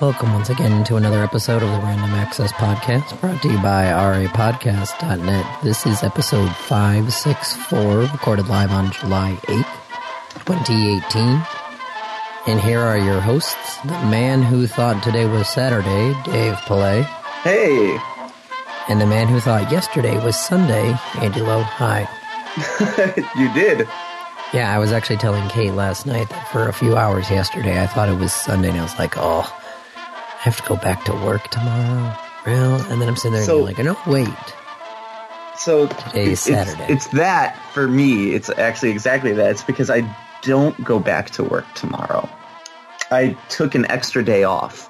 Welcome once again to another episode of the Random Access Podcast, brought to you by rapodcast.net. This is episode 564, recorded live on July 8th, 2018. And here are your hosts, the man who thought today was Saturday, Dave Pillay. Hey! And the man who thought yesterday was Sunday, Andy Lowe. Hi. You did? Yeah, I was actually telling Kate last night that for a few hours yesterday, I thought it was Sunday, and I was like, oh, I have to go back to work tomorrow. Real? And then I'm sitting there and you're like, no, wait. So today's Saturday. It's that for me. It's actually exactly that. It's because I don't go back to work tomorrow. I took an extra day off.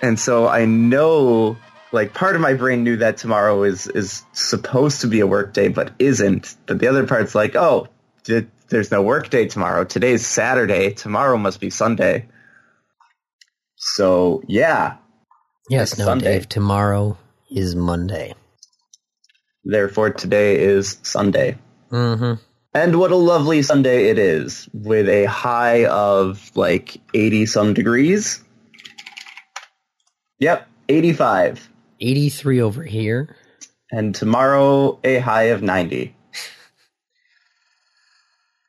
And so I know, like, part of my brain knew that tomorrow is supposed to be a work day, but isn't. But the other part's like, oh, there's no work day tomorrow. Today's Saturday. Tomorrow must be Sunday. So, yeah. Yes, no, Sunday. Dave. Tomorrow is Monday. Therefore, today is Sunday. Mm-hmm. And what a lovely Sunday it is, with a high of, like, 80-some degrees. Yep, 85. 83 over here. And tomorrow, a high of 90.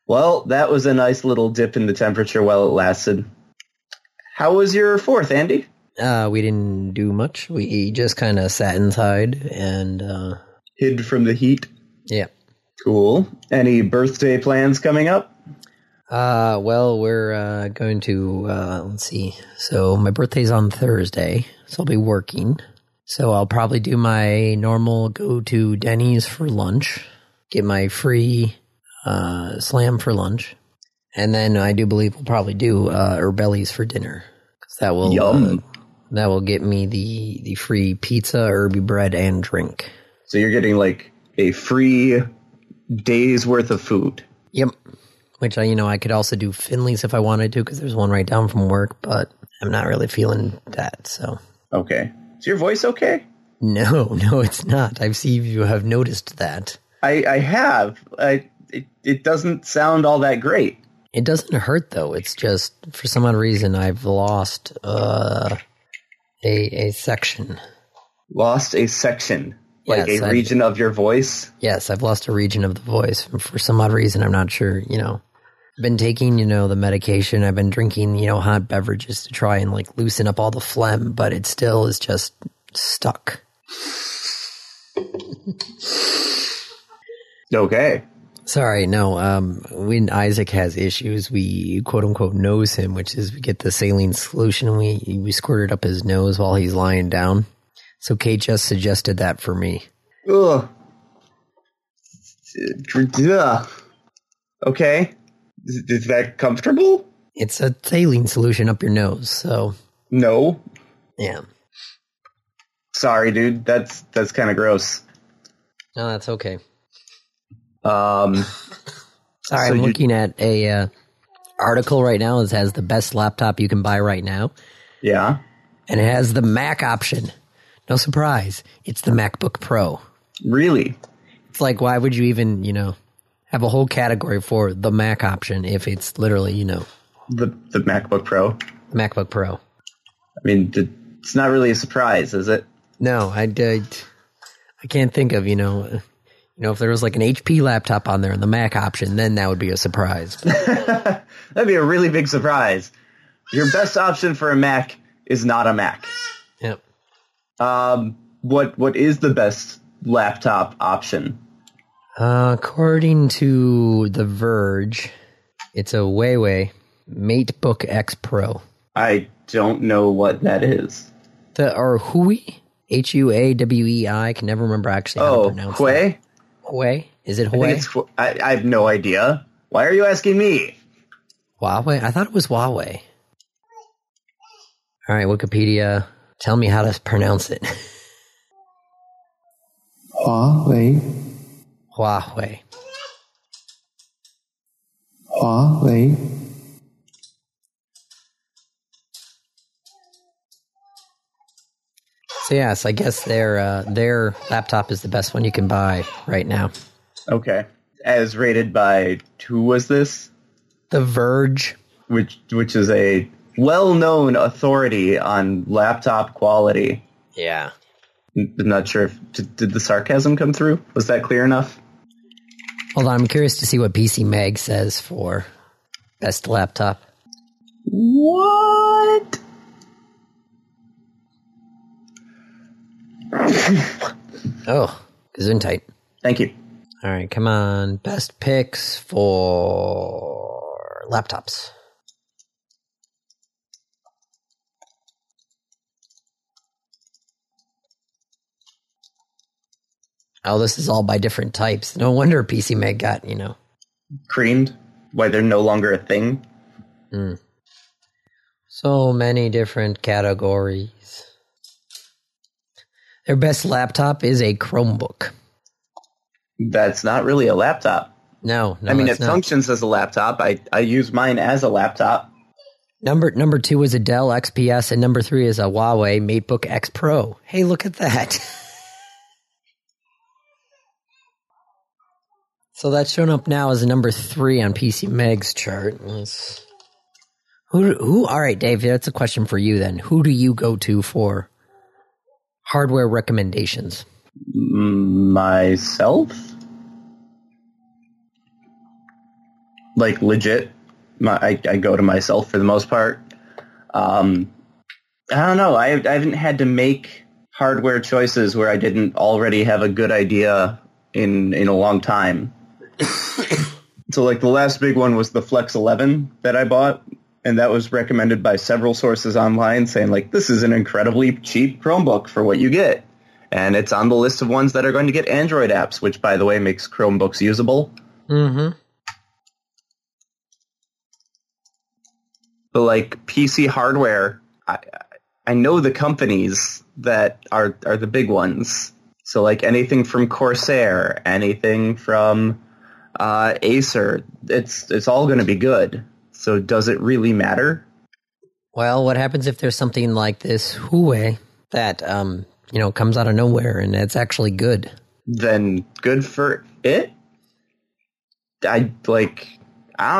Well, that was a nice little dip in the temperature while it lasted. How was your Fourth, Andy? We didn't do much. We just kind of sat inside and... hid from the heat? Yeah. Cool. Any birthday plans coming up? Well, we're going to... let's see. So my birthday's on Thursday, so I'll be working. So I'll probably do my normal go to Denny's for lunch, get my free... slam for lunch, and then I do believe we'll probably do Herbellies for dinner, because that will that will get me the free pizza, herby bread, and drink. So you're getting like a free day's worth of food. Yep. Which I could also do Finley's if I wanted to, because there's one right down from work, but I'm not really feeling that. So okay, is your voice okay? No, it's not. I've seen you have noticed that. I have. It doesn't sound all that great. It doesn't hurt, though. It's just, for some odd reason, I've lost a section. Lost a section? Like yes, a region of your voice? Yes, I've lost a region of the voice. For some odd reason, I'm not sure, I've been taking, the medication. I've been drinking, hot beverages to try and, like, loosen up all the phlegm, but it still is just stuck. Okay. Sorry, no, when Isaac has issues, we quote-unquote nose him, which is we get the saline solution and we squirt it up his nose while he's lying down. So Kate just suggested that for me. Ugh. Okay. Is that comfortable? It's a saline solution up your nose, so... No. Yeah. Sorry, dude. That's kind of gross. No, that's okay. Sorry, so I'm looking at a article right now that has the best laptop you can buy right now. Yeah. And it has the Mac option. No surprise. It's the MateBook Pro. Really? It's like, why would you even, have a whole category for the Mac option if it's literally, The MateBook Pro? MateBook Pro. I mean, it's not really a surprise, is it? No, I can't think of, if there was like an HP laptop on there and the Mac option, then that would be a surprise. That'd be a really big surprise. Your best option for a Mac is not a Mac. Yep. What is the best laptop option? According to The Verge, it's a Huawei MateBook X Pro. I don't know what that is. Or Huawei? Huawei. I can never remember actually how to pronounce it. Huawei? Huawei? Is it Huawei? I have no idea. Why are you asking me? Huawei? I thought it was Huawei. All right, Wikipedia, tell me how to pronounce it. Huawei. Huawei. Huawei. So yes, I guess their laptop is the best one you can buy right now. Okay. As rated by, who was this? The Verge. Which is a well-known authority on laptop quality. Yeah. I'm not sure if... Did the sarcasm come through? Was that clear enough? Hold on, I'm curious to see what PCMag says for best laptop. What? Oh, gesundheit. Thank you. All right, come on. Best picks for laptops. Oh, this is all by different types. No wonder PCMag got, you know. Creamed? Why they're no longer a thing? Mm. So many different categories. Their best laptop is a Chromebook. That's not really a laptop. No, I mean, it functions as a laptop. I use mine as a laptop. Number two is a Dell XPS, and number three is a Huawei MateBook X Pro. Hey, look at that. So that's shown up now as a number three on PCMag's chart. Who? All right, Dave, that's a question for you then. Who do you go to for hardware recommendations? Myself? Like, legit. I go to myself for the most part. I don't know. I haven't had to make hardware choices where I didn't already have a good idea in a long time. So, like, the last big one was the Flex 11 that I bought, and that was recommended by several sources online saying, like, this is an incredibly cheap Chromebook for what you get. And it's on the list of ones that are going to get Android apps, which, by the way, makes Chromebooks usable. Mm-hmm. But, like, PC hardware, I know the companies that are the big ones. So, like, anything from Corsair, anything from Acer, it's all going to be good. So does it really matter? Well, what happens if there's something like this Huawei that, you know, comes out of nowhere and it's actually good? Then good for it? I don't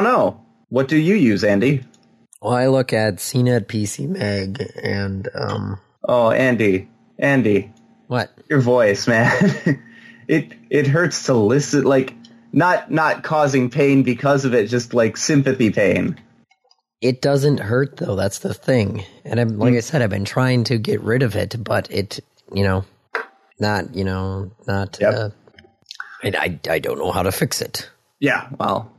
know. What do you use, Andy? Well, I look at CNET, PCMag, and... Oh, Andy. What? Your voice, man. It hurts to listen, like, not causing pain because of it, just like sympathy pain. It doesn't hurt, though. That's the thing. And I'm, like I said, I've been trying to get rid of it, but it, you know, not. Yep. I don't know how to fix it. Yeah, well.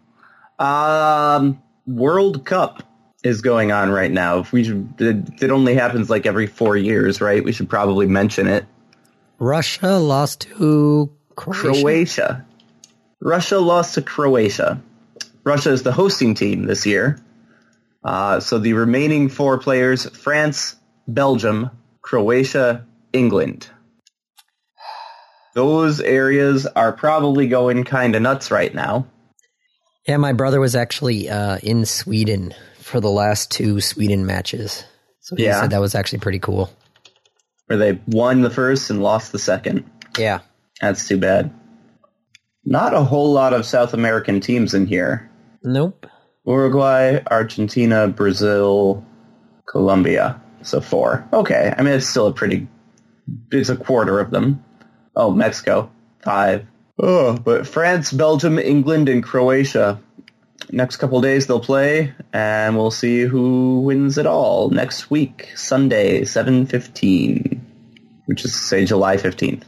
World Cup is going on right now. It only happens like every 4 years, right? We should probably mention it. Russia lost to Croatia. Russia lost to Croatia. Russia is the hosting team this year. So the remaining four players, France, Belgium, Croatia, England. Those areas are probably going kind of nuts right now. Yeah, my brother was actually in Sweden for the last two Sweden matches. So he said that was actually pretty cool. Where they won the first and lost the second. Yeah. That's too bad. Not a whole lot of South American teams in here. Nope. Uruguay, Argentina, Brazil, Colombia. So 4. Okay. I mean, it's still it's a quarter of them. Oh, Mexico. 5. Oh, but France, Belgium, England, and Croatia. Next couple days they'll play, and we'll see who wins it all next week, Sunday, 7/15, which is, say, July 15th.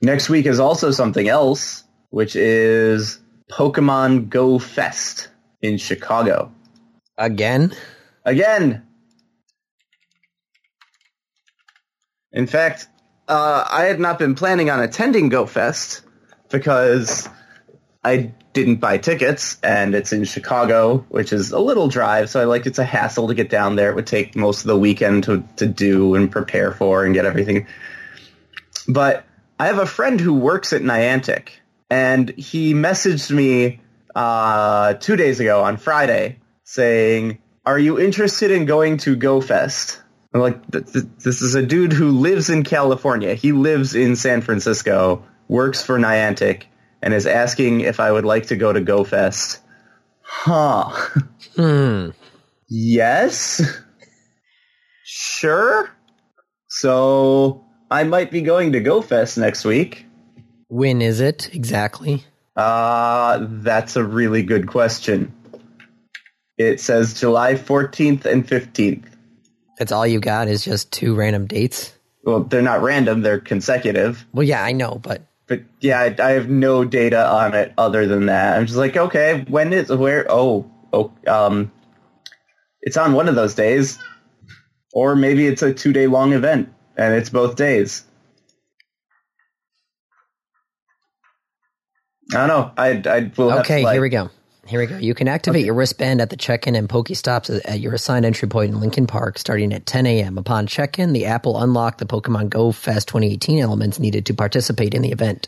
Next week is also something else, which is Pokemon Go Fest in Chicago. Again! In fact, I had not been planning on attending Go Fest because I didn't buy tickets, and it's in Chicago, which is a little drive, so it's a hassle to get down there. It would take most of the weekend to do and prepare for and get everything. But I have a friend who works at Niantic, and he messaged me 2 days ago on Friday saying, "Are you interested in going to GoFest?" I'm like, this is a dude who lives in California. He lives in San Francisco, works for Niantic, and is asking if I would like to go to GoFest. Huh. Yes. Sure. So I might be going to Go Fest next week. When is it exactly? That's a really good question. It says July 14th and 15th. That's all you got is just two random dates? Well, they're not random. They're consecutive. Well, yeah, I know, but yeah, I have no data on it other than that. I'm just like, okay, when is where? Oh, it's on one of those days, or maybe it's a 2-day long event and it's both days. I don't know. I will. Okay, here we go. Here we go. You can activate your wristband at the check-in and Pokestops at your assigned entry point in Lincoln Park starting at 10 a.m. Upon check-in, the app will unlock the Pokemon Go Fest 2018 elements needed to participate in the event.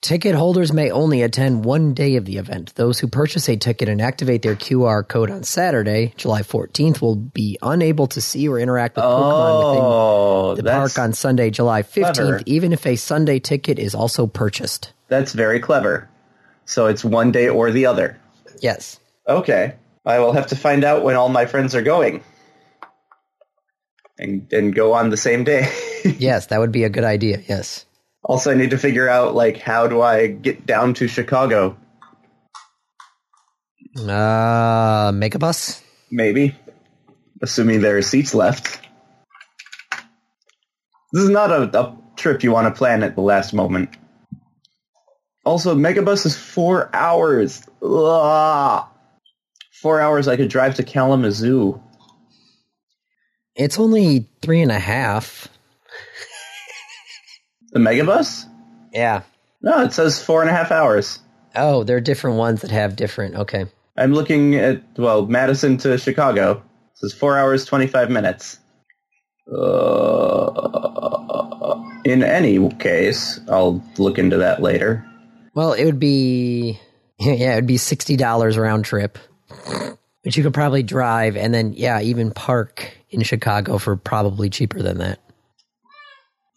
Ticket holders may only attend one day of the event. Those who purchase a ticket and activate their QR code on Saturday, July 14th, will be unable to see or interact with Pokemon within the park on Sunday, July 15th, clever. Even if a Sunday ticket is also purchased. That's very clever. So it's one day or the other. Yes. Okay. I will have to find out when all my friends are going. And go on the same day. Yes, that would be a good idea, yes. Also, I need to figure out, like, how do I get down to Chicago? Megabus? Maybe. Assuming there are seats left. This is not a trip you want to plan at the last moment. Also, Megabus is 4 hours. Ugh. 4 hours I could drive to Kalamazoo. It's only 3.5. The Megabus? Yeah. No, it says 4.5 hours. Oh, there are different ones that have different, okay. I'm looking at, well, Madison to Chicago. It says 4 hours, 25 minutes. In any case, I'll look into that later. Well, it would be, yeah, it'd be $60 round trip, which you could probably drive and then, yeah, even park in Chicago for probably cheaper than that.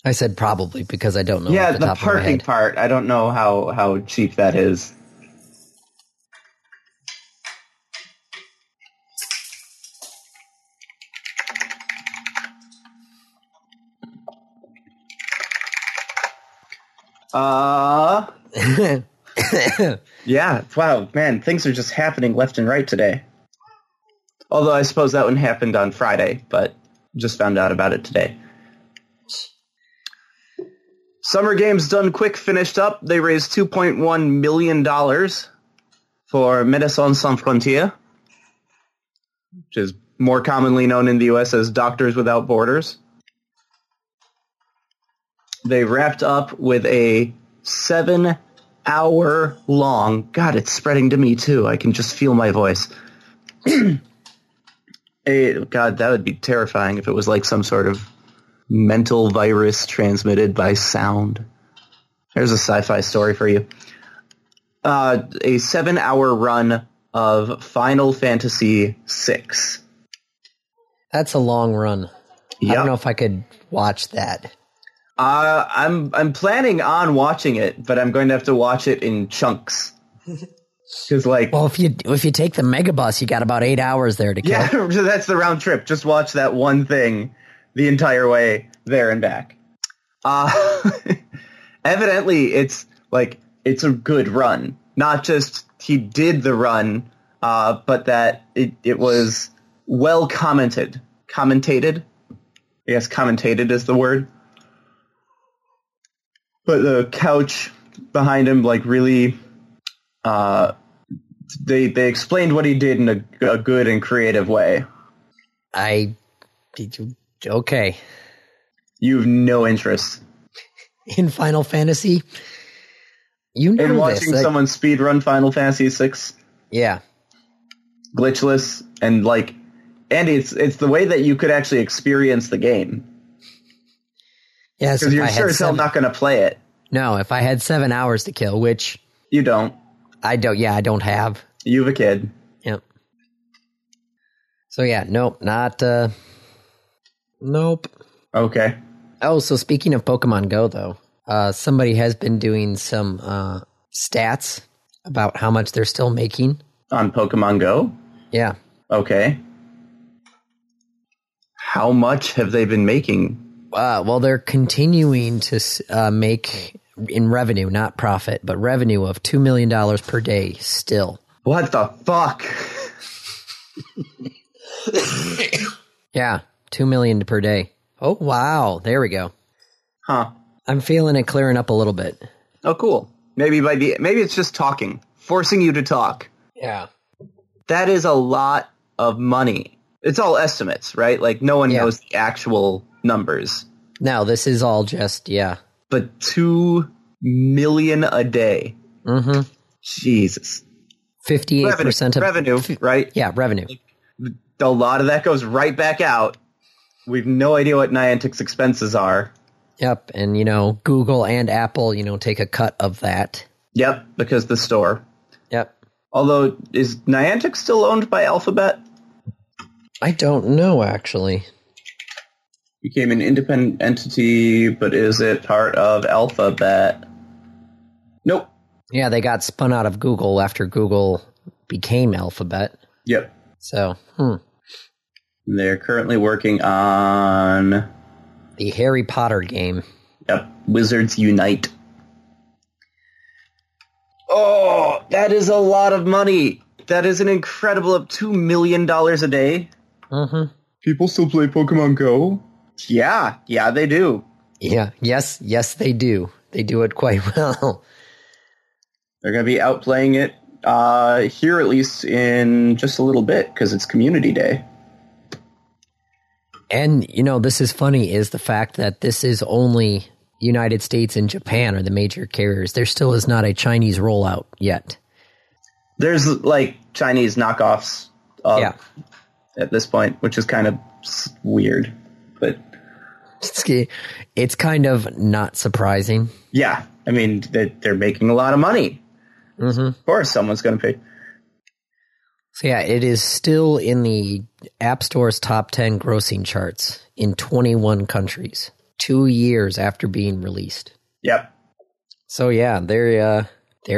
I said probably because I don't know. Yeah, the parking part, I don't know how cheap that is. Yeah, wow, man, things are just happening left and right today. Although I suppose that one happened on Friday, but just found out about it today. Summer Games Done Quick finished up. They raised $2.1 million for Médecins Sans Frontières, which is more commonly known in the U.S. as Doctors Without Borders. They wrapped up with a 7-hour long, God, it's spreading to me too. I can just feel my voice. God, that would be terrifying if it was like some sort of mental virus transmitted by sound. There's a sci-fi story for you. A 7-hour run of Final Fantasy VI. That's a long run. Yep. I don't know if I could watch that. I'm planning on watching it, but I'm going to have to watch it in chunks. Cause like, well, if you take the Megabus, you got about 8 hours there to kill. Yeah, that's the round trip. Just watch that one thing the entire way there and back. Evidently, it's a good run. Not just he did the run, but that it was well commented. Commentated? I guess commentated is the word. But the couch behind him, like, really, they explained what he did in a good and creative way. Okay. You have no interest. In Final Fantasy? You know this. In watching someone speedrun Final Fantasy VI? Yeah. Glitchless, and, like, Andy, it's the way that you could actually experience the game. Yes, because you're sure as hell not going to play it. No, if I had 7 hours to kill, which... You don't. I don't, yeah, I don't have. You have a kid. Yep. So yeah, nope, not... nope. Okay. Oh, so speaking of Pokemon Go, though, somebody has been doing some stats about how much they're still making. On Pokemon Go? Yeah. Okay. How much have they been making? Well, they're continuing to make in revenue, not profit, but revenue of $2 million per day still. What the fuck? Yeah, $2 million per day. Oh, wow. There we go. Huh. I'm feeling it clearing up a little bit. Oh, cool. Maybe it's just talking, forcing you to talk. Yeah. That is a lot of money. It's all estimates, right? Like, no one knows the actual numbers. No, this is all just, But 2 million a day. Mm-hmm. Jesus. 58% of revenue, right? Yeah, revenue. A lot of that goes right back out. We've no idea what Niantic's expenses are. Yep, and, Google and Apple, take a cut of that. Yep, because the store. Yep. Although, is Niantic still owned by Alphabet? I don't know, actually. Became an independent entity, but is it part of Alphabet? Nope. Yeah, they got spun out of Google after Google became Alphabet. Yep. So, They're currently working on... the Harry Potter game. Yep. Wizards Unite. Oh, that is a lot of money. That is an incredible $2 million a day. Mm-hmm. People still play Pokemon Go? Yeah, they do. Yeah, yes, they do. They do it quite well. They're going to be out playing it here, at least in just a little bit, because it's Community Day. And, this is funny, is the fact that this is only United States and Japan are the major carriers. There still is not a Chinese rollout yet. There's, Chinese knockoffs at this point, which is kind of weird. But it's kind of not surprising. Yeah. I mean, they're making a lot of money. Mm-hmm. Of course, someone's going to pay. So, it is still in the App Store's top 10 grossing charts in 21 countries, 2 years after being released. Yep. So, there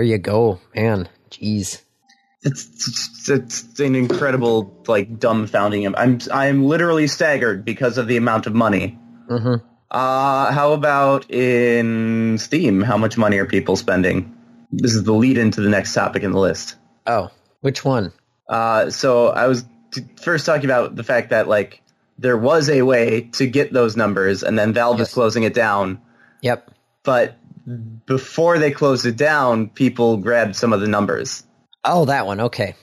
you go, man. Jeez. It's an incredible, dumbfounding. I'm literally staggered because of the amount of money. Mm-hmm. How about in Steam? How much money are people spending? This is the lead into the next topic in the list. Oh, which one? So I was first talking about the fact that, there was a way to get those numbers, and then Valve is closing it down. Yep. But before they closed it down, people grabbed some of the numbers. Oh, that one. Okay.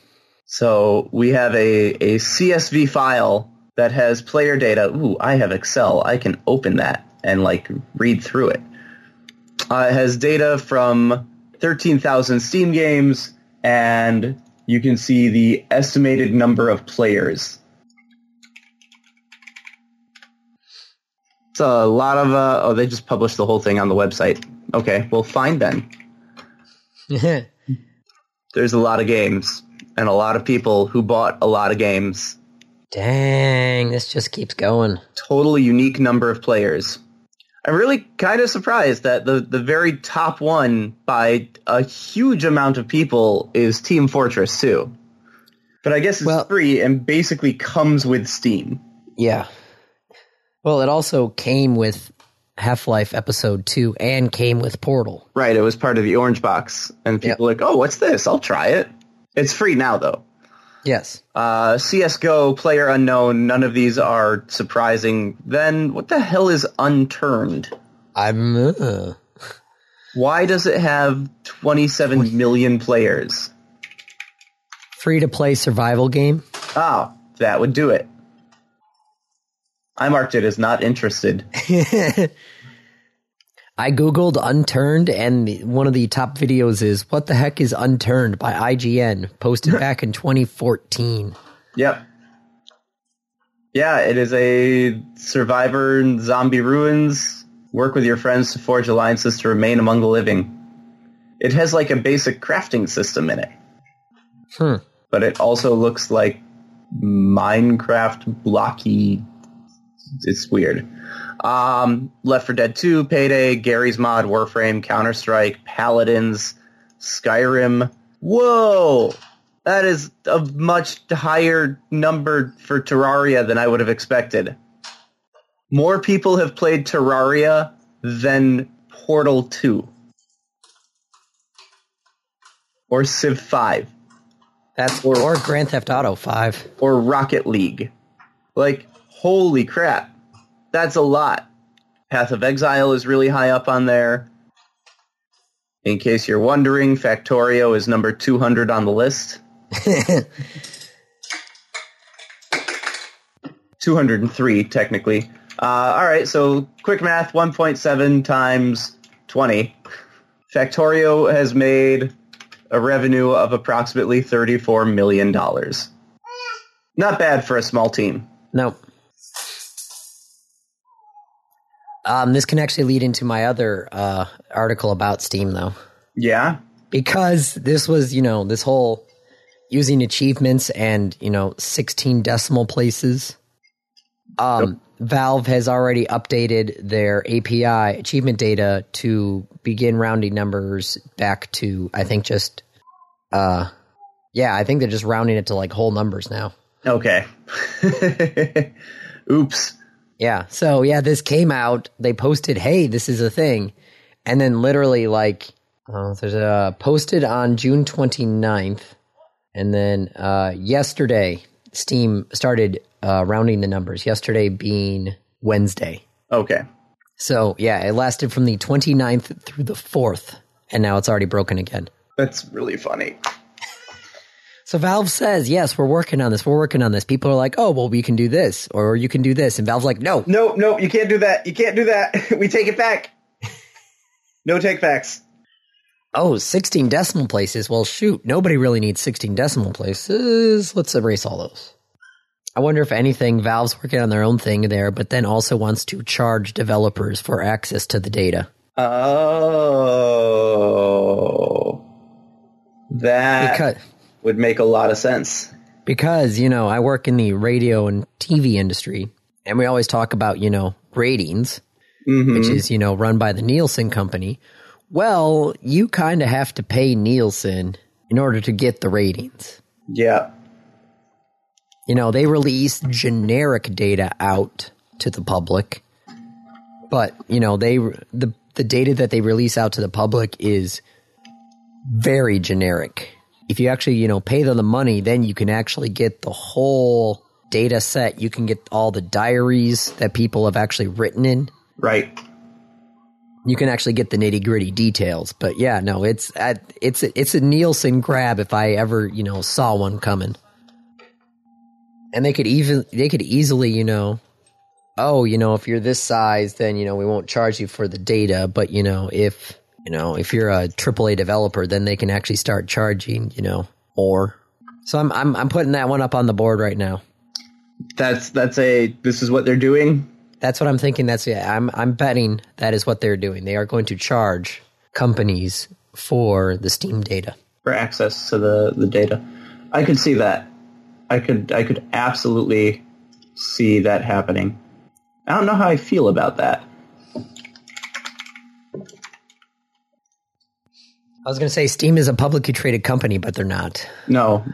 So we have a CSV file that has player data. Ooh, I have Excel. I can open that and, read through it. It has data from 13,000 Steam games, and you can see the estimated number of players. It's a lot of... they just published the whole thing on the website. Okay, well, fine then. Yeah. There's a lot of games, and a lot of people who bought a lot of games. Dang, this just keeps going. Totally unique number of players. I'm really kind of surprised that the very top one by a huge amount of people is Team Fortress 2. But I guess it's free and basically comes with Steam. Yeah. Well, it also came with Half-Life Episode 2 and came with Portal. Right, it was part of the orange box. And people were like, oh, what's this? I'll try it. It's free now, though. Yes. CSGO, Player Unknown, none of these are surprising. Then, what the hell is Unturned? Why does it have 27 million players? Free-to-play survival game? Oh, that would do it. I marked it as not interested. I googled Unturned, and one of the top videos is, what the heck is Unturned by IGN, posted back in 2014. Yep. Yeah, it is a survivor in zombie ruins. Work with your friends to forge alliances to remain among the living. It has a basic crafting system in it. But it also looks like Minecraft blocky. It's weird. Left 4 Dead 2, Payday, Gary's Mod, Warframe, Counter-Strike, Paladins, Skyrim. Whoa! That is a much higher number for Terraria than I would have expected. More people have played Terraria than Portal 2. Or Civ 5. Or Grand Theft Auto 5. Or Rocket League. Like, holy crap. That's a lot. Path of Exile is really high up on there. In case you're wondering, Factorio is number 200 on the list. 203, technically. All right, so quick math, 1.7 times 20. Factorio has made a revenue of approximately $34 million. Not bad for a small team. Nope. This can actually lead into my other article about Steam, though. Yeah? Because this was, you know, this whole using achievements and, you know, 16 decimal places. Valve has already updated their API achievement data to begin rounding numbers back to, I think, just... I think they're just rounding it to, like, whole numbers now. Okay. Oops. Yeah, so, yeah, this came out. They posted, hey, this is a thing. And then literally, like, there's a posted on June 29th. And then yesterday, Steam started... rounding the numbers, yesterday being Wednesday. Okay. So, yeah, it lasted from the 29th through the 4th, and now it's already broken again. That's really funny. So Valve says, yes, we're working on this. People are like, oh, well, we can do this, or you can do this. And Valve's like, no, you can't do that. We take it back. No take backs. Oh, 16 decimal places. Well, shoot, nobody really needs 16 decimal places. Let's erase all those. I wonder if anything, Valve's working on their own thing there, but then also wants to charge developers for access to the data. Oh. That would make a lot of sense. Because, you know, I work in the radio and TV industry, and we always talk about, you know, ratings, which is, you know, run by the Nielsen company. Well, you kind of have to pay Nielsen in order to get the ratings. Yeah. You know, they release generic data out to the public, but, you know, the data that they release out to the public is very generic. If you actually, you know, pay them the money, then you can actually get the whole data set. You can get all the diaries that people have actually written in. Right. You can actually get the nitty-gritty details. But, yeah, no, it's a Nielsen grab if I ever, you know, saw one coming. And they could easily, you know, oh, you know, if you're this size, then, you know, we won't charge you for the data. But, you know, if you're a AAA developer, then they can actually start charging, you know, more. So I'm putting that one up on the board right now. This is what they're doing. That's what I'm thinking. I'm betting that is what they're doing. They are going to charge companies for the Steam data. For access to the data. I could see that. I could absolutely see that happening. I don't know how I feel about that. I was going to say Steam is a publicly traded company, but they're not. No.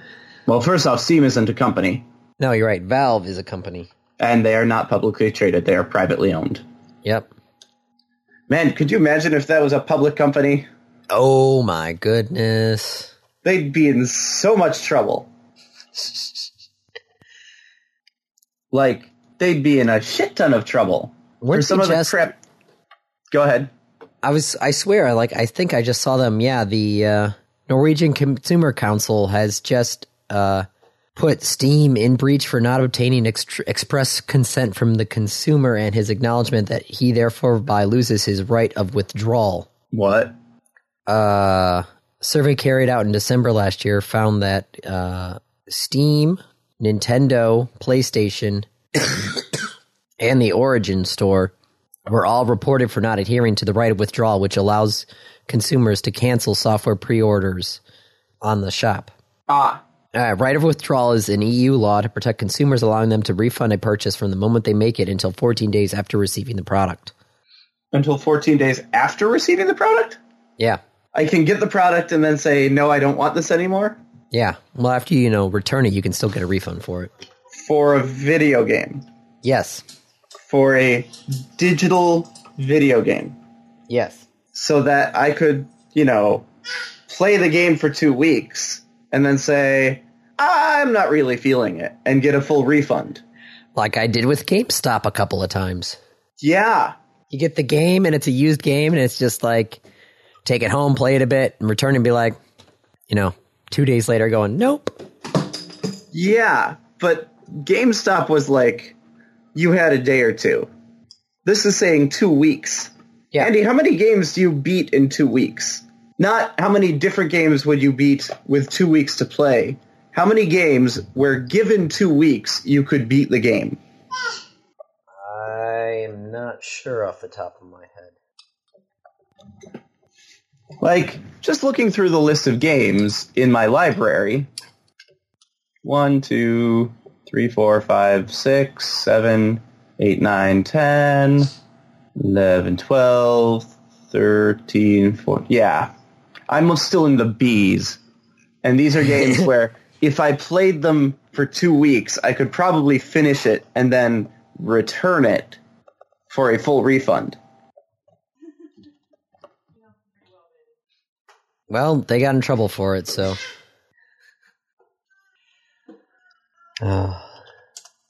Well, first off, Steam isn't a company. No, you're right. Valve is a company. And they are not publicly traded. They are privately owned. Yep. Man, could you imagine if that was a public company? Oh, my goodness. They'd be in so much trouble. Like, they'd be in a shit ton of trouble. Weren't for some of the crap. Go ahead. I think I just saw them. Yeah, the Norwegian Consumer Council has just put Steam in breach for not obtaining express consent from the consumer and his acknowledgement that he thereby loses his right of withdrawal. What? Survey carried out in December last year found that Steam, Nintendo, PlayStation, and the Origin store were all reported for not adhering to the right of withdrawal, which allows consumers to cancel software pre-orders on the shop. Right of withdrawal is an EU law to protect consumers, allowing them to refund a purchase from the moment they make it until 14 days after receiving the product. Until 14 days after receiving the product? Yeah. I can get the product and then say, no, I don't want this anymore? Yeah, well, after you, you know, return it, you can still get a refund for it. For a video game? Yes. for a digital video game. Yes. So that I could, you know, play the game for 2 weeks and then say, I'm not really feeling it, and get a full refund. Like I did with GameStop a couple of times. Yeah. You get the game and it's a used game and it's just like, take it home, play it a bit, and return and be like, you know, 2 days later going, nope. Yeah, but GameStop was like, you had a day or two. This is saying 2 weeks. Yeah. Andy, how many games do you beat in 2 weeks? Not how many different games would you beat with 2 weeks to play. How many games where given 2 weeks you could beat the game? I am not sure off the top of my head. Like, just looking through the list of games in my library. 1, 2, 3, 4, 5, 6, 7, 8, 9, 10, 11, 12, 13, 14. Yeah. I'm still in the B's. And these are games where... if I played them for 2 weeks, I could probably finish it and then return it for a full refund. Well, they got in trouble for it, so.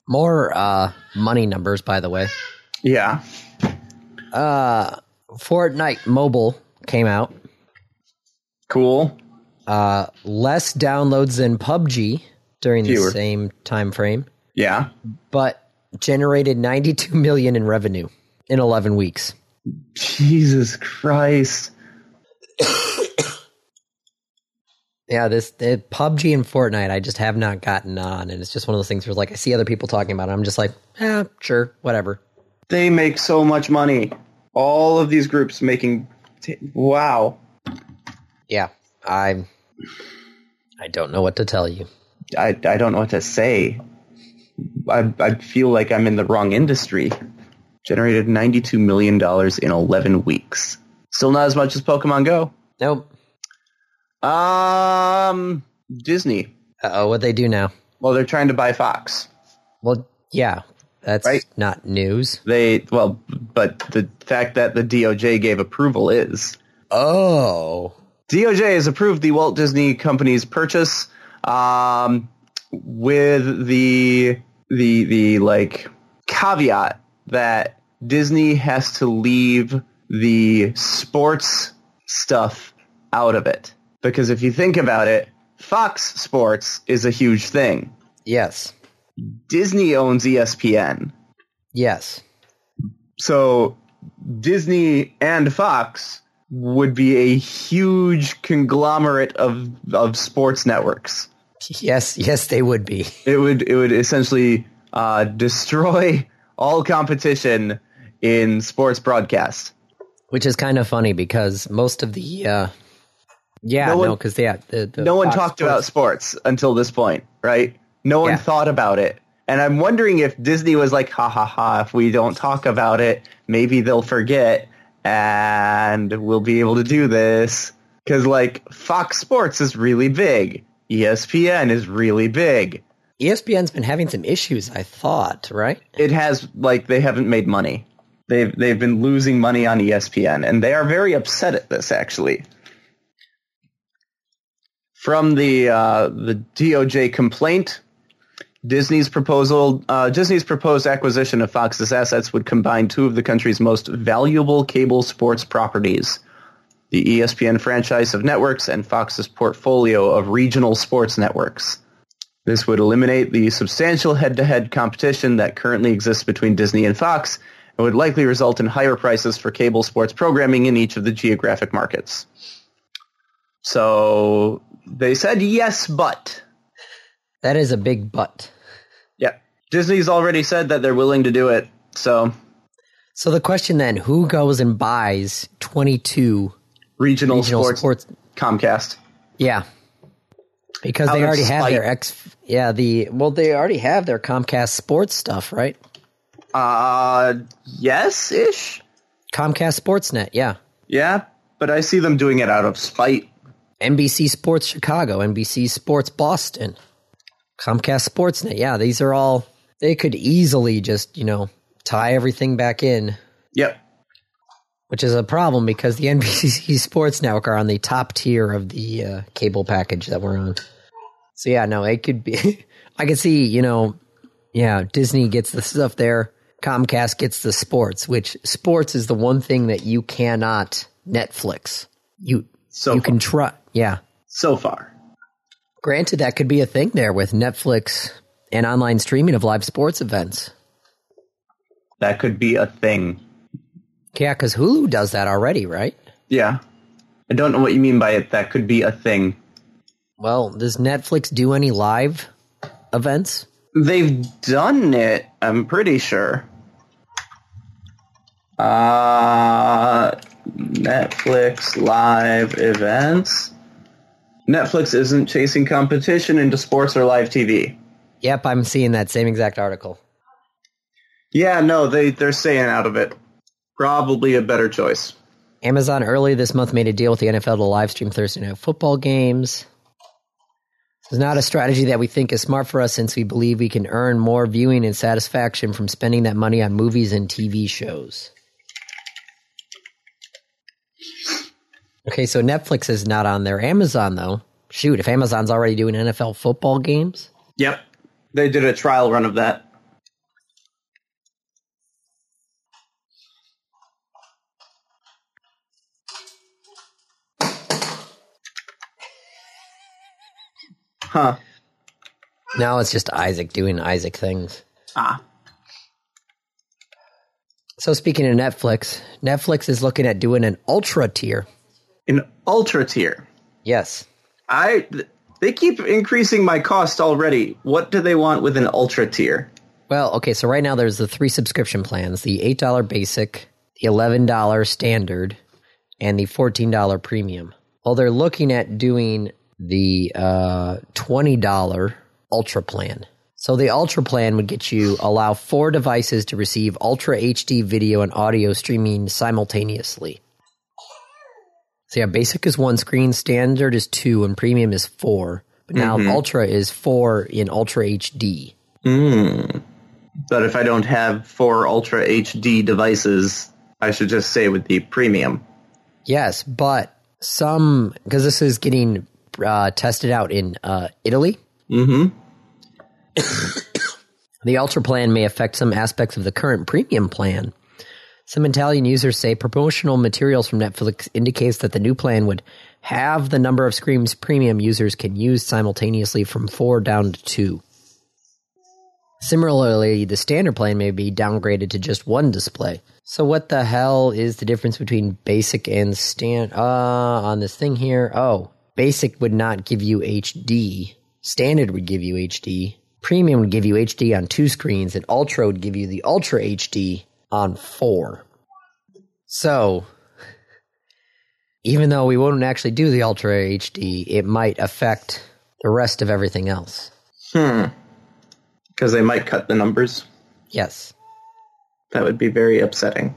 More money numbers, by the way. Yeah. Fortnite Mobile came out. Cool. Less downloads than PUBG during the same time frame. Yeah. But generated $92 million in revenue in 11 weeks. Jesus Christ. Yeah, this PUBG and Fortnite, I just have not gotten on. And it's just one of those things where like I see other people talking about it. I'm just like, sure, whatever. They make so much money. All of these groups making... Wow. Yeah. I don't know what to tell you. I don't know what to say. I feel like I'm in the wrong industry. Generated $92 million in 11 weeks. Still not as much as Pokemon Go. Nope. Disney. Uh-oh, what'd they do now? Well, they're trying to buy Fox. Well, yeah, that's right? Not news. But the fact that the DOJ gave approval is. Oh. DOJ has approved the Walt Disney Company's purchase, with the like caveat that Disney has to leave the sports stuff out of it, because if you think about it, Fox Sports is a huge thing. Yes. Disney owns ESPN. Yes. So Disney and Fox would be a huge conglomerate of sports networks. Yes, they would be. It would essentially destroy all competition in sports broadcast. Which is kind of funny because most of the no one talked about sports until this point, right? No one thought about it. And I'm wondering if Disney was like, ha ha ha, if we don't talk about it, maybe they'll forget. And we'll be able to do this because, like, Fox Sports is really big. ESPN is really big. ESPN's been having some issues, I thought, right? It has, like, they haven't made money. They've been losing money on ESPN, and they are very upset at this, actually. From the DOJ complaint, Disney's proposed acquisition of Fox's assets would combine two of the country's most valuable cable sports properties, the ESPN franchise of networks and Fox's portfolio of regional sports networks. This would eliminate the substantial head-to-head competition that currently exists between Disney and Fox and would likely result in higher prices for cable sports programming in each of the geographic markets. So they said yes, but... That is a big but. Yeah. Disney's already said that they're willing to do it, so. So the question then, who goes and buys 22 regional sports? Comcast. Yeah. Because they already have their they already have their Comcast sports stuff, right? Yes-ish. Comcast Sportsnet, yeah. Yeah, but I see them doing it out of spite. NBC Sports Chicago, NBC Sports Boston. Comcast Sportsnet, yeah, these are all, they could easily just, you know, tie everything back in. Yep. Which is a problem because the NBC Sports Network are on the top tier of the cable package that we're on. So yeah, no, it could be. I could see, you know, yeah, Disney gets the stuff there. Comcast gets the sports, which sports is the one thing that you cannot Netflix. You can try. Yeah. So far. Granted, that could be a thing there with Netflix and online streaming of live sports events. That could be a thing. Yeah, because Hulu does that already, right? Yeah. I don't know what you mean by it. That could be a thing. Well, does Netflix do any live events? They've done it, I'm pretty sure. Netflix live events. Netflix isn't chasing competition into sports or live TV. Yep, I'm seeing that same exact article. Yeah, no, they're staying out of it. Probably a better choice. Amazon early this month made a deal with the NFL to live stream Thursday night football games. It's not a strategy that we think is smart for us since we believe we can earn more viewing and satisfaction from spending that money on movies and TV shows. Okay, so Netflix is not on there. Amazon, though. Shoot, if Amazon's already doing NFL football games? Yep. They did a trial run of that. Huh. Now it's just Isaac doing Isaac things. Ah. So speaking of Netflix, Netflix is looking at doing an ultra tier. An ultra tier? Yes. They keep increasing my cost already. What do they want with an ultra tier? Well, okay, so right now there's the three subscription plans. The $8 basic, the $11 standard, and the $14 premium. Well, they're looking at doing the $20 Ultra plan. So the Ultra plan would get you allow 4 devices to receive Ultra HD video and audio streaming simultaneously. So yeah, basic is 1 screen, standard is 2, and premium is 4. But now Ultra is 4 in Ultra HD. But if I don't have 4 Ultra HD devices, I should just stay with the premium. Yes, but some, because this is getting tested out in Italy. The Ultra plan may affect some aspects of the current premium plan. Some Italian users say promotional materials from Netflix indicates that the new plan would halve the number of screens premium users can use simultaneously from 4 down to 2. Similarly, the standard plan may be downgraded to just 1 display. So what the hell is the difference between basic and standard? On this thing here, basic would not give you HD. Standard would give you HD. Premium would give you HD on 2 screens, and Ultra would give you the Ultra HD on 4. So, even though we won't actually do the Ultra HD, it might affect the rest of everything else. Because they might cut the numbers. Yes. That would be very upsetting.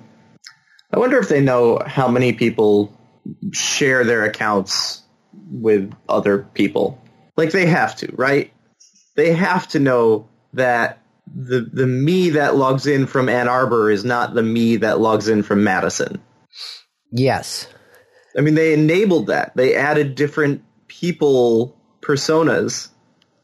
I wonder if they know how many people share their accounts with other people. Like, they have to, right? They have to know that the me that logs in from Ann Arbor is not the me that logs in from Madison. Yes. I mean, they enabled that. They added different people personas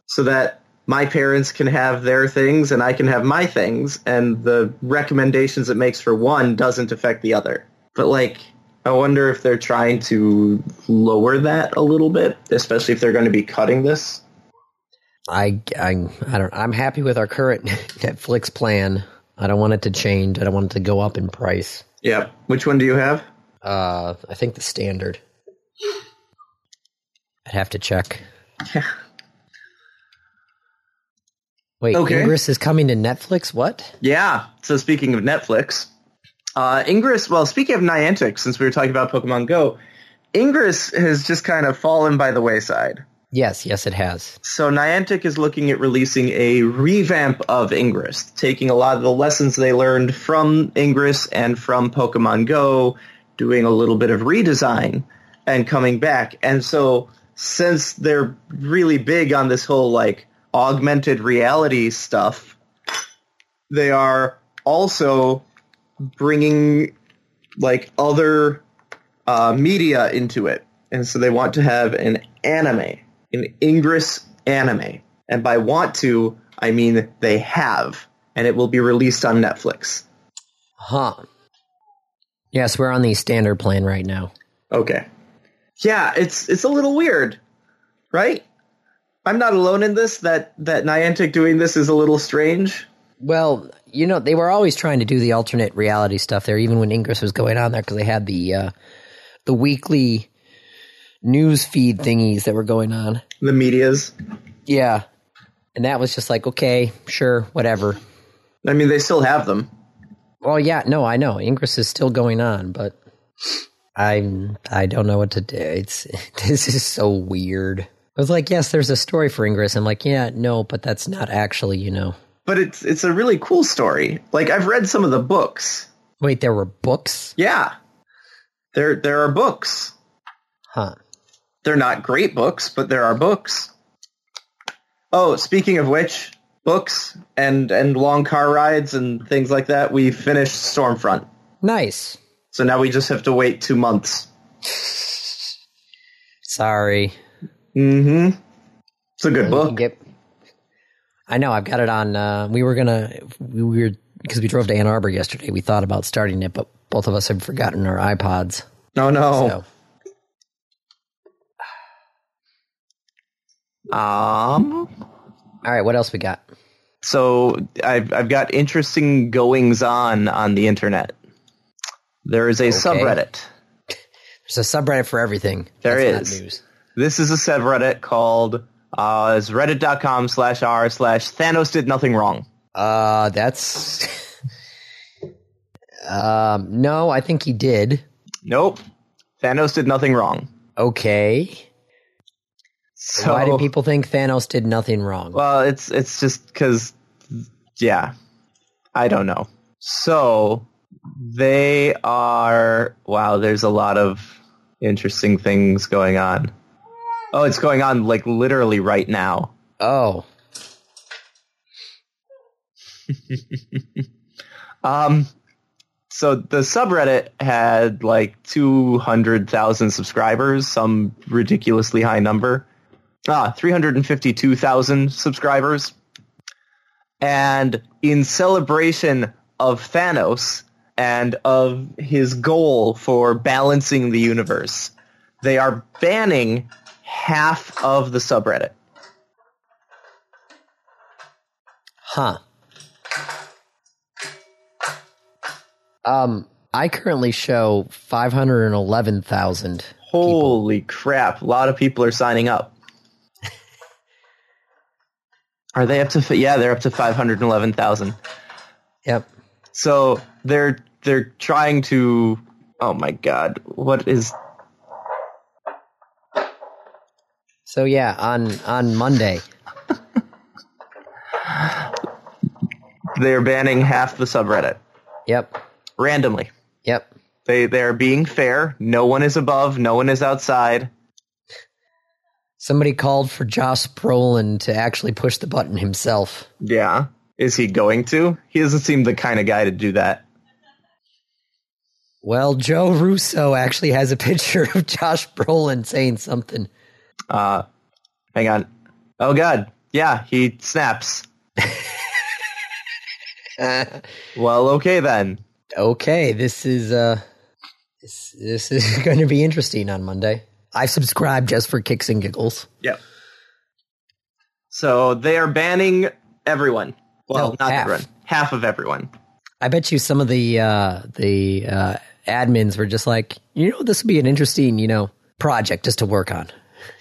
so that my parents can have their things and I can have my things, and the recommendations it makes for one doesn't affect the other. But, like, I wonder if they're trying to lower that a little bit, especially if they're going to be cutting this. I don't. I'm happy with our current Netflix plan. I don't want it to change. I don't want it to go up in price. Yeah. Which one do you have? I think the standard. I'd have to check. Yeah. Wait, okay. Ingress is coming to Netflix? What? Yeah. So speaking of Netflix. Ingress, well, speaking of Niantic, since we were talking about Pokemon Go, Ingress has just kind of fallen by the wayside. Yes, it has. So Niantic is looking at releasing a revamp of Ingress, taking a lot of the lessons they learned from Ingress and from Pokemon Go, doing a little bit of redesign, and coming back. And so, since they're really big on this whole, like, augmented reality stuff, they are also bringing like other media into it. And so they want to have an anime, an Ingress anime. And by want to, I mean they have. And it will be released on Netflix. Huh. Yes, we're on the standard plan right now. Okay. Yeah, it's a little weird, right? I'm not alone in this, that Niantic doing this is a little strange. Well, you know, they were always trying to do the alternate reality stuff there, even when Ingress was going on there, because they had the weekly news feed thingies that were going on. The medias. Yeah. And that was just like, okay, sure, whatever. I mean, they still have them. Well, yeah, no, I know. Ingress is still going on, but I don't know what to do. This is so weird. I was like, yes, there's a story for Ingress. I'm like, yeah, no, but that's not actually, you know. But it's a really cool story. Like, I've read some of the books. Wait, there were books? Yeah. There are books. Huh. They're not great books, but there are books. Oh, speaking of which, books and long car rides and things like that, we finished Stormfront. Nice. So now we just have to wait 2 months. Sorry. Mm-hmm. It's a good book. I know. I've got it on. We were because we drove to Ann Arbor yesterday. We thought about starting it, but both of us had forgotten our iPods. Oh no. So. All right. What else we got? So I've got interesting goings on the internet. There is a subreddit. There's a subreddit for everything. There That's is. Not news. This is a subreddit called it's reddit.com/r/Thanos did nothing wrong. That's no, I think he did. Nope. Thanos did nothing wrong. Okay. So why do people think Thanos did nothing wrong? Well, it's just because, yeah, I don't know. So they are, wow, there's a lot of interesting things going on. Oh, it's going on, like, literally right now. Oh. So the subreddit had, like, 200,000 subscribers, some ridiculously high number. 352,000 subscribers. And in celebration of Thanos and of his goal for balancing the universe, they are banning half of the subreddit. Huh. I currently show 511,000 people. Holy crap. A lot of people are signing up. Are they up to... Yeah, they're up to 511,000. Yep. So they're trying to... Oh, my God. What is... So, yeah, on Monday. They're banning half the subreddit. Yep. Randomly. Yep. They're being fair. No one is above. No one is outside. Somebody called for Josh Brolin to actually push the button himself. Yeah. Is he going to? He doesn't seem the kind of guy to do that. Well, Joe Russo actually has a picture of Josh Brolin saying something. Hang on. Oh God. Yeah, he snaps. Well, okay then. Okay, this is going to be interesting on Monday. I subscribed just for kicks and giggles. Yep. So they are banning everyone. Well, no, not half. Everyone. Half of everyone. I bet you some of the admins were just like, you know, this would be an interesting, you know, project just to work on.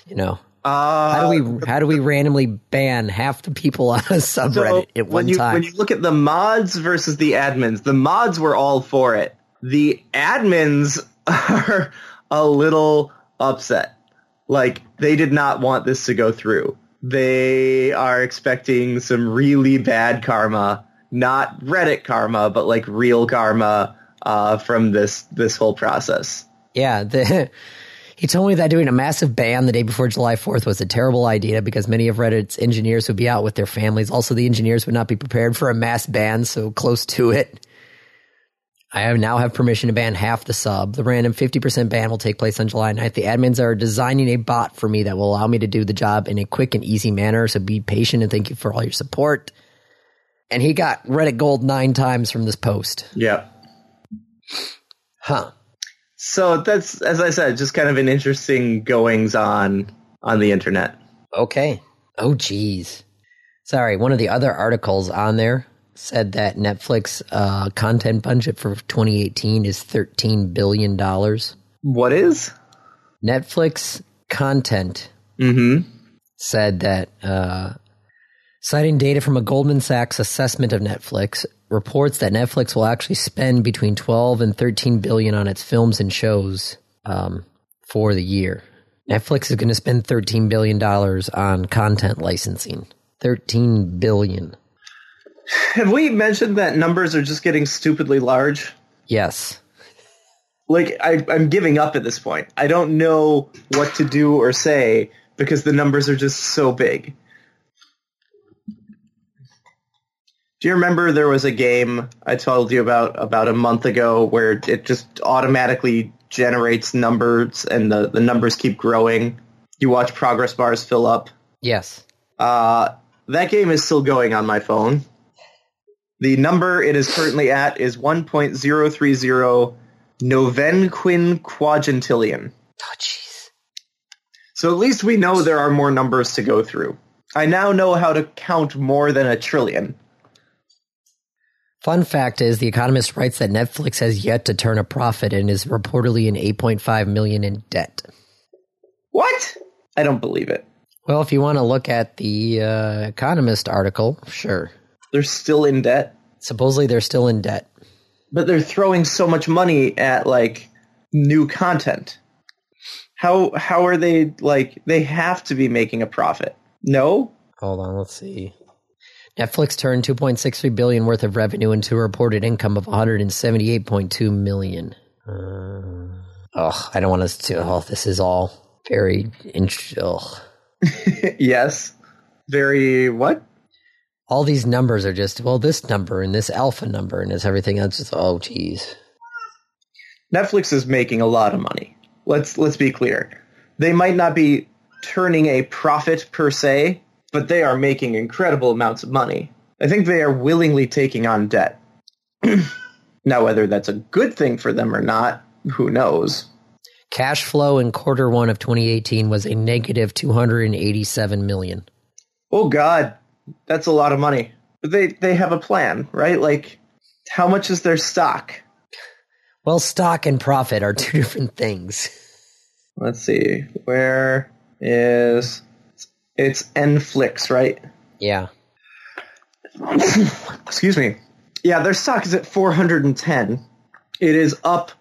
You know, how do we randomly ban half the people on a subreddit at one time? When you look at the mods versus the admins, the mods were all for it. The admins are a little upset. Like, they did not want this to go through. They are expecting some really bad karma, not Reddit karma, but like real karma from this whole process. Yeah, He told me that doing a massive ban the day before July 4th was a terrible idea because many of Reddit's engineers would be out with their families. Also, the engineers would not be prepared for a mass ban so close to it. I now have permission to ban half the sub. The random 50% ban will take place on July 9th. The admins are designing a bot for me that will allow me to do the job in a quick and easy manner, so be patient and thank you for all your support. And he got Reddit gold 9 times from this post. Yeah. Huh. So that's, as I said, just kind of an interesting goings on the internet. Okay. Oh, geez. Sorry. One of the other articles on there said that Netflix content budget for 2018 is $13 billion. What is? Netflix content said that, citing data from a Goldman Sachs assessment of Netflix, reports that Netflix will actually spend between 12 and 13 billion on its films and shows for the year. Netflix is going to spend $13 billion on content licensing. 13 billion. Have we mentioned that numbers are just getting stupidly large? Yes. Like, I'm giving up at this point. I don't know what to do or say because the numbers are just so big. Do you remember there was a game I told you about a month ago where it just automatically generates numbers and the numbers keep growing? You watch progress bars fill up? Yes. That game is still going on my phone. The number it is currently at is 1.030 novenquinquagentillion. Oh, jeez. So at least we know there are more numbers to go through. I now know how to count more than a trillion. Fun fact is, The Economist writes that Netflix has yet to turn a profit and is reportedly in $8.5 million in debt. What? I don't believe it. Well, if you want to look at the Economist article, sure. They're still in debt? Supposedly they're still in debt. But they're throwing so much money at, like, new content. How are they, like, they have to be making a profit? No? Hold on, let's see. Netflix turned $2.63 billion worth of revenue into a reported income of $178.2 million. I don't want us to... Oh, this is all very... Yes. Very what? All these numbers are just... Well, this number and this alpha number and this everything else. Just, oh, geez. Netflix is making a lot of money. Let's be clear. They might not be turning a profit per se, but they are making incredible amounts of money. I think they are willingly taking on debt. Now, whether that's a good thing for them or not, who knows? Cash flow in quarter one of 2018 was a negative $287 million. Oh, God. That's a lot of money. But they have a plan, right? Like, how much is their stock? Well, stock and profit are two different things. Let's see. Where is... It's Netflix, right? Yeah. Excuse me. Yeah, their stock is at 410. It is up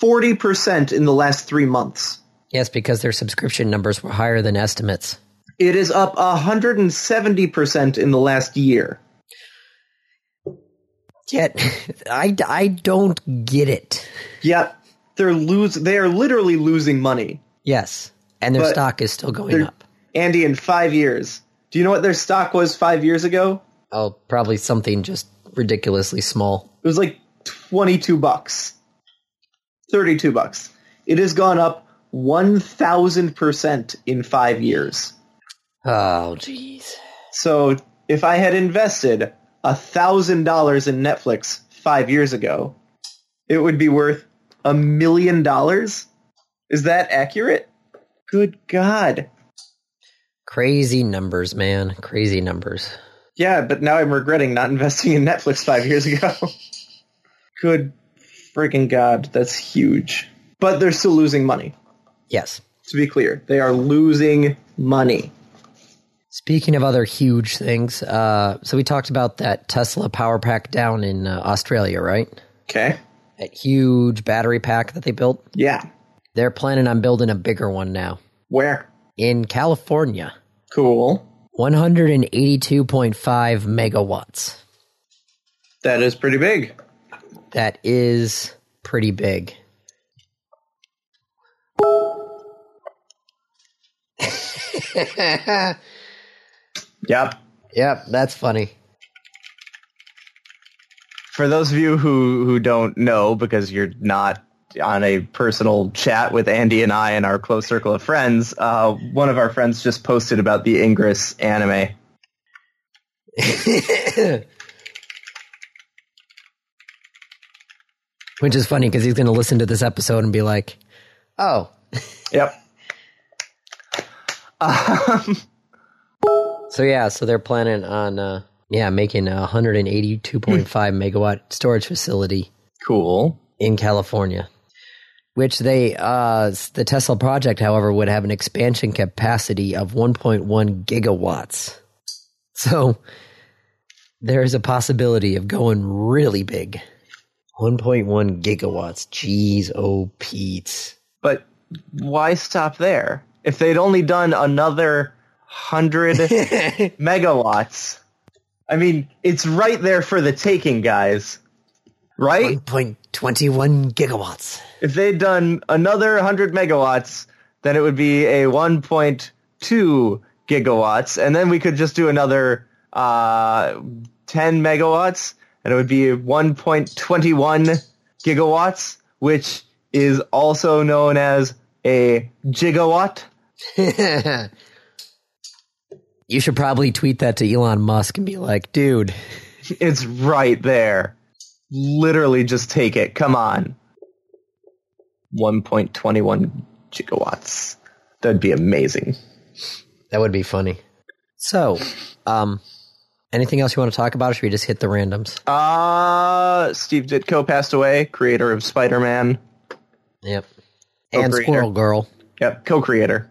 40% in the last 3 months. Yes, because their subscription numbers were higher than estimates. It is up 170% in the last year. Yet, I don't get it. Yep. They are literally losing money. Yes, and their stock is still going up. Andy, in 5 years, do you know what their stock was 5 years ago? Oh, probably something just ridiculously small. It was like $22, $32. It has gone up 1,000% in 5 years. Oh, jeez. So if I had invested $1,000 in Netflix 5 years ago, it would be worth $1 million. Is that accurate? Good God. Crazy numbers, man. Crazy numbers. Yeah, but now I'm regretting not investing in Netflix 5 years ago. Good freaking God, that's huge. But they're still losing money. Yes. To be clear, they are losing money. Speaking of other huge things, so we talked about that Tesla power pack down in Australia, right? Okay. That huge battery pack that they built? Yeah. They're planning on building a bigger one now. Where? In California. Cool. 182.5 megawatts. That is pretty big. That is pretty big. Yep, that's funny. For those of you who don't know, because you're not on a personal chat with Andy and I and our close circle of friends, one of our friends just posted about the Ingress anime. Which is funny because he's going to listen to this episode and be like, oh. Yep. So they're planning on making a 182.5 megawatt storage facility. Cool. In California. Which they, the Tesla project, however, would have an expansion capacity of 1.1 gigawatts. So there is a possibility of going really big. 1.1 gigawatts. Jeez, oh, Pete. But why stop there? If they'd only done another 100 megawatts, I mean, it's right there for the taking, guys. Right? 1.21 gigawatts. If they'd done another 100 megawatts, then it would be a 1.2 gigawatts, and then we could just do another 10 megawatts, and it would be 1.21 gigawatts, which is also known as a gigawatt. You should probably tweet that to Elon Musk and be like, dude. It's right there. Literally just take it. Come on. 1.21 gigawatts. That'd be amazing. That would be funny. So, anything else you want to talk about, or should we just hit the randoms? Steve Ditko passed away, creator of Spider-Man. Yep. And Squirrel Girl. Yep, co-creator.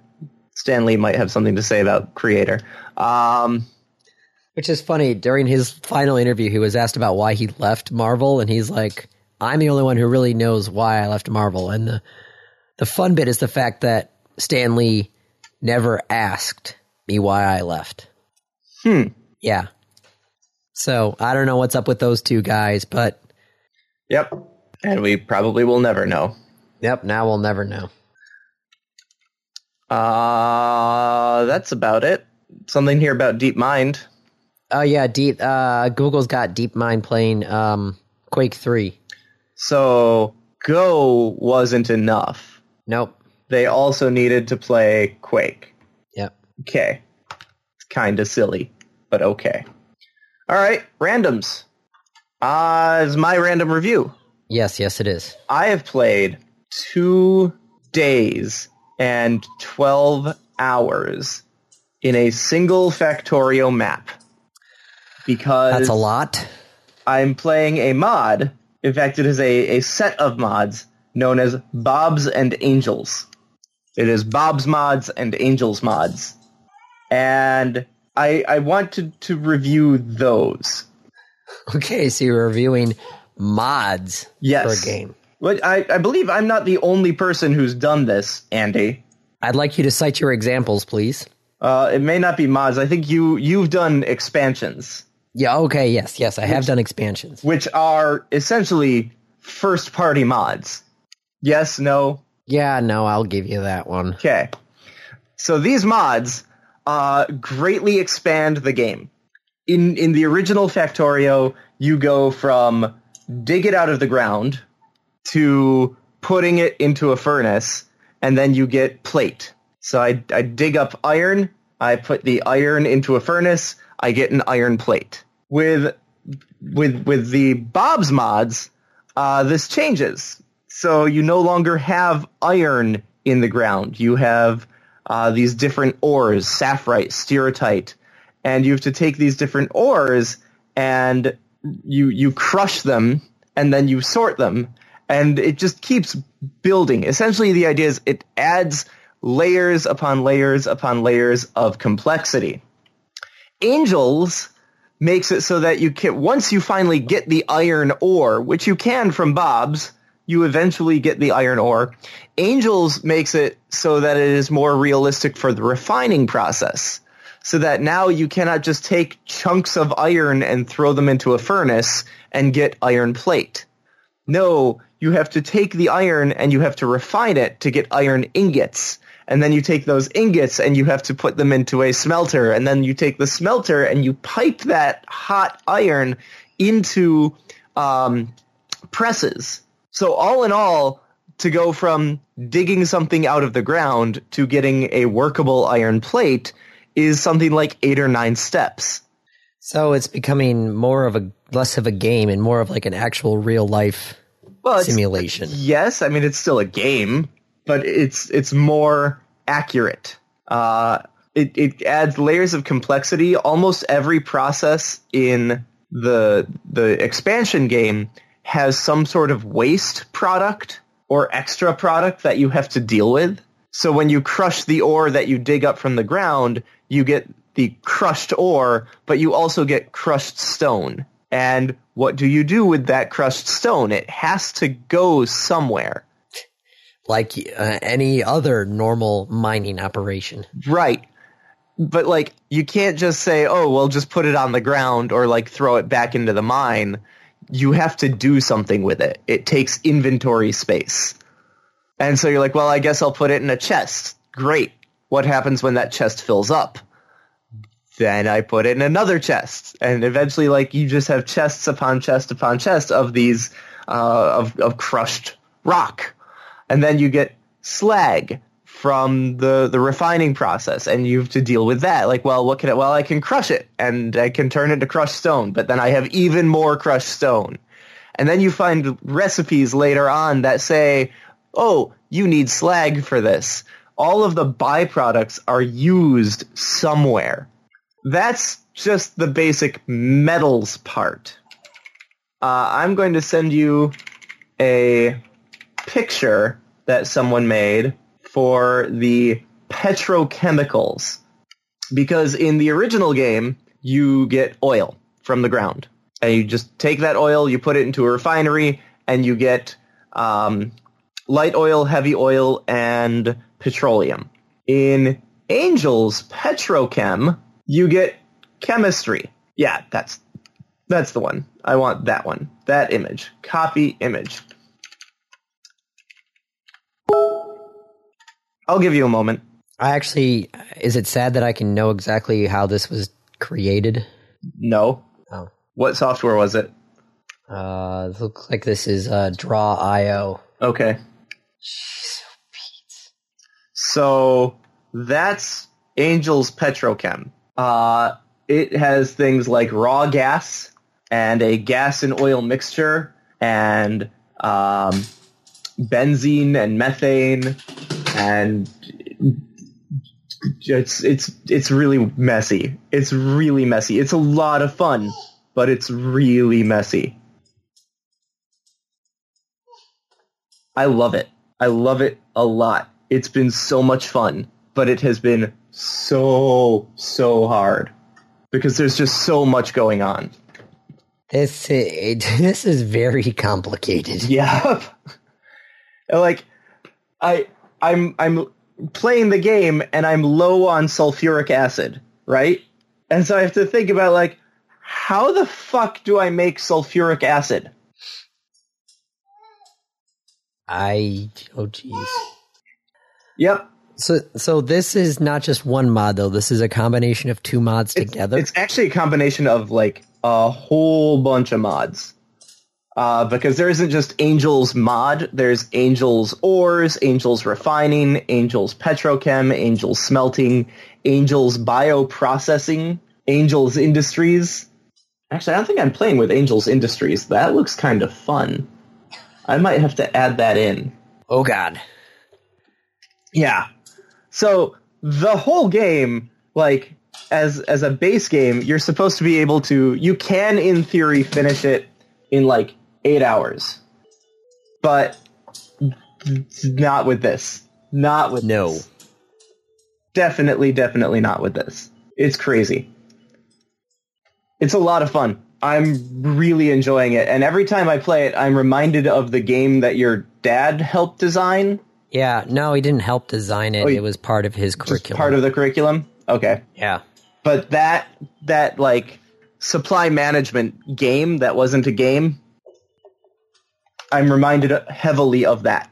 Stan Lee might have something to say about creator. Which is funny. During his final interview, he was asked about why he left Marvel, and he's like, I'm the only one who really knows why I left Marvel. And the fun bit is the fact that Stan Lee never asked me why I left. Yeah. So I don't know what's up with those two guys, but... Yep. And we probably will never know. Yep, now we'll never know. That's about it. Something here about DeepMind. Oh, yeah, Google's got DeepMind playing Quake 3. So Go wasn't enough. Nope. They also needed to play Quake. Yep. Okay. It's kind of silly, but okay. All right, randoms. Is my random review. Yes, it is. I have played 2 days and 12 hours in a single Factorio map. Because that's a lot. I'm playing a mod. In fact, it is a set of mods known as Bob's and Angels. It is Bob's mods and Angels mods. And I wanted to review those. Okay, so you're reviewing mods for a game. But I believe I'm not the only person who's done this, Andy. I'd like you to cite your examples, please. It may not be mods. I think you've done expansions. Yeah, okay, yes, I have done expansions. Which are essentially first-party mods. Yes, no? Yeah, no, I'll give you that one. Okay. So these mods greatly expand the game. In the original Factorio, you go from dig it out of the ground to putting it into a furnace, and then you get plate. So I dig up iron, I put the iron into a furnace, I get an iron plate. With the Bob's mods, this changes. So you no longer have iron in the ground. You have these different ores, sapphire, stearite, and you have to take these different ores and you crush them and then you sort them. And it just keeps building. Essentially, the idea is it adds layers upon layers upon layers of complexity. Angels makes it so that you can, once you finally get the iron ore, which you can from Bob's, you eventually get the iron ore. Angels makes it so that it is more realistic for the refining process, so that now you cannot just take chunks of iron and throw them into a furnace and get iron plate. No, you have to take the iron and you have to refine it to get iron ingots. And then you take those ingots and you have to put them into a smelter. And then you take the smelter and you pipe that hot iron into presses. So all in all, to go from digging something out of the ground to getting a workable iron plate is something like 8 or 9 steps. So it's becoming more of a less of a game and more of like an actual real life simulation. Yes, I mean it's still a game, but it's more accurate. It adds layers of complexity. Almost every process in the expansion game has some sort of waste product or extra product that you have to deal with. So when you crush the ore that you dig up from the ground, you get the crushed ore, but you also get crushed stone. And what do you do with that crushed stone? It has to go somewhere. Like any other normal mining operation. Right. But like you can't just say, oh, well, just put it on the ground or like throw it back into the mine. You have to do something with it. It takes inventory space. And so you're like, well, I guess I'll put it in a chest. Great. What happens when that chest fills up? Then I put it in another chest. And eventually, like, you just have chests upon chest of these, of crushed rock. And then you get slag from the refining process, and you have to deal with that. Like, well, what can it? Well, I can crush it, and I can turn it into crushed stone, but then I have even more crushed stone. And then you find recipes later on that say, oh, you need slag for this. All of the byproducts are used somewhere. That's just the basic metals part. I'm going to send you a picture that someone made for the petrochemicals, because in the original game you get oil from the ground, and you just take that oil, you put it into a refinery, and you get light oil, heavy oil, and petroleum. In Angel's Petrochem, you get chemistry. Yeah, that's the one. I want that one. That image. Copy image. I'll give you a moment. Is it sad that I can know exactly how this was created? No. Oh. What software was it? It looks like this is Draw.io. Okay. Jeez, oh, Pete. So that's Angel's Petrochem. It has things like raw gas and a gas and oil mixture and benzene and methane. And it's really messy. It's really messy. It's a lot of fun, but it's really messy. I love it. I love it a lot. It's been so much fun, but it has been so hard because there's just so much going on. This is very complicated. Yeah. Like I'm playing the game and I'm low on sulfuric acid, right? And so I have to think about, like, how the fuck do I make sulfuric acid? Oh, jeez. Yep. So this is not just one mod, though. This is a combination of two mods together? It's actually a combination of, like, a whole bunch of mods. Because there isn't just Angel's mod, there's Angel's Ores, Angel's Refining, Angel's Petrochem, Angel's Smelting, Angel's Bioprocessing, Angel's Industries. Actually, I don't think I'm playing with Angel's Industries. That looks kind of fun. I might have to add that in. Oh, God. Yeah. So the whole game, like, as a base game, you're supposed to be able to... You can, in theory, finish it in, like, 8 hours, but not with this. Not with this. Definitely not with this. It's crazy. It's a lot of fun. I'm really enjoying it, and every time I play it, I'm reminded of the game that your dad helped design. Yeah, no, he didn't help design it. Oh, it was part of his curriculum. Part of the curriculum? Okay. Yeah. But that like supply management game that wasn't a game, I'm reminded heavily of that.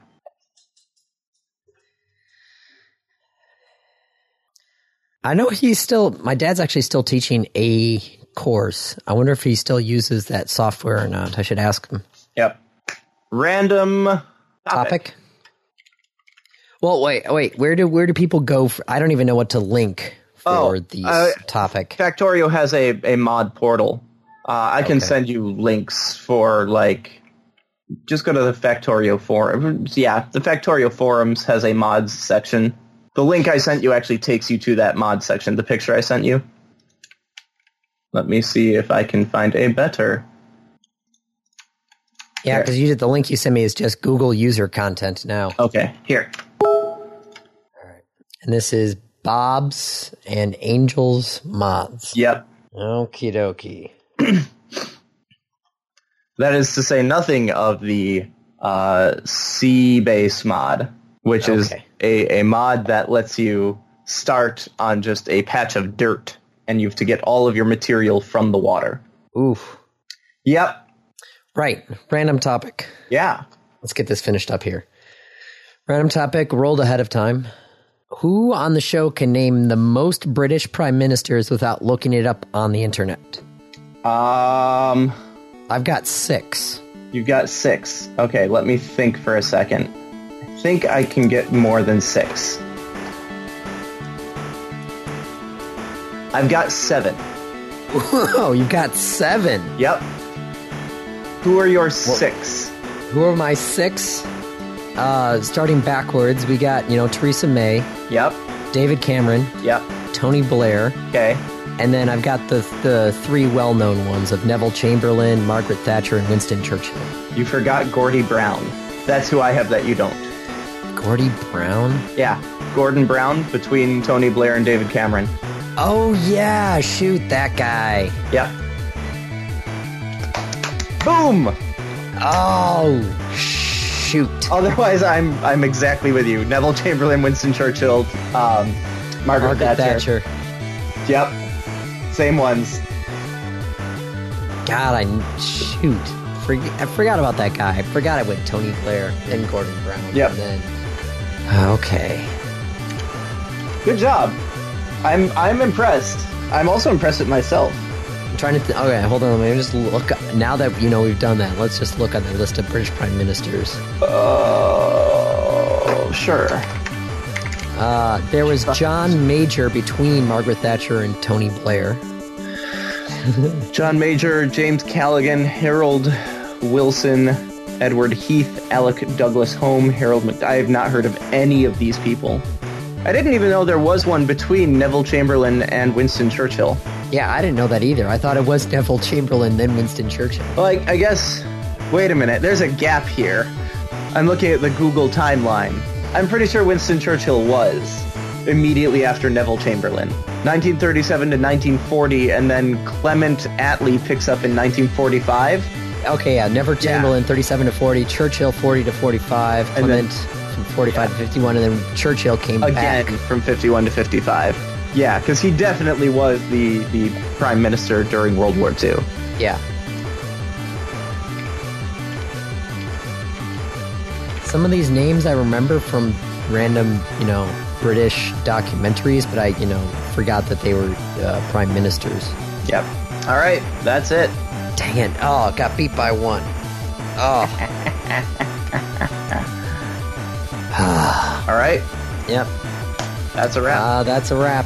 I know he's still, my dad's actually still teaching a course. I wonder if he still uses that software or not. I should ask him. Yep. Random topic. Well, wait. Where do people go? I don't even know what to link for these topic. Factorio has a mod portal. I can send you links for, like, just go to the Factorio forums. Yeah, the Factorio forums has a mods section. The link I sent you actually takes you to that mod section, the picture I sent you. Let me see if I can find a better. Yeah, because the link you sent me is just Google user content now. Okay, here. All right. And this is Bob's and Angel's mods. Yep. Okie dokie. That is to say nothing of the C-base mod, which is a mod that lets you start on just a patch of dirt, and you have to get all of your material from the water. Oof. Yep. Right. Random topic. Yeah. Let's get this finished up here. Random topic rolled ahead of time. Who on the show can name the most British prime ministers without looking it up on the internet? I've got 6. You've got 6. Okay, let me think for a second. I think I can get more than 6. I've got 7. Whoa, you've got 7? Yep. Who are your 6? Who are my 6? Starting backwards, we got, Theresa May. Yep. David Cameron. Yep. Tony Blair. Okay. And then I've got the 3 well-known ones of Neville Chamberlain, Margaret Thatcher, and Winston Churchill. You forgot Gordy Brown. That's who I have that you don't. Gordy Brown? Yeah, Gordon Brown between Tony Blair and David Cameron. Oh, yeah, shoot, that guy. Yeah. Boom! Oh, shoot. Otherwise, I'm exactly with you. Neville Chamberlain, Winston Churchill, Margaret Thatcher. Yep. Same ones. God, I forgot about that guy. I forgot I went Tony Blair and Gordon Brown. Yep. And then, okay. Good job. I'm impressed. I'm also impressed with myself. I'm trying to. Okay, hold on. Let me just look. Now that we've done that, let's just look on the list of British prime ministers. Oh, sure. There was John Major between Margaret Thatcher and Tony Blair. John Major, James Callaghan, Harold Wilson, Edward Heath, Alec Douglas Home, Harold McDonald. I have not heard of any of these people. I didn't even know there was one between Neville Chamberlain and Winston Churchill. Yeah, I didn't know that either. I thought it was Neville Chamberlain, then Winston Churchill. Well, I guess, wait a minute, there's a gap here. I'm looking at the Google timeline. I'm pretty sure Winston Churchill was immediately after Neville Chamberlain. 1937 to 1940, and then Clement Attlee picks up in 1945. Okay, yeah, Neville Chamberlain, 37 to 40, Churchill, 40 to 45, Clement from 45 to 51, and then Churchill came back. Again, from 51 to 55. Yeah, because he definitely was the prime minister during World War II. Yeah. Some of these names I remember from random, British documentaries, but I, forgot that they were prime ministers. Yep. All right, that's it. Dang it. Oh, got beat by 1. Oh. All right. Yep. That's a wrap. That's a wrap.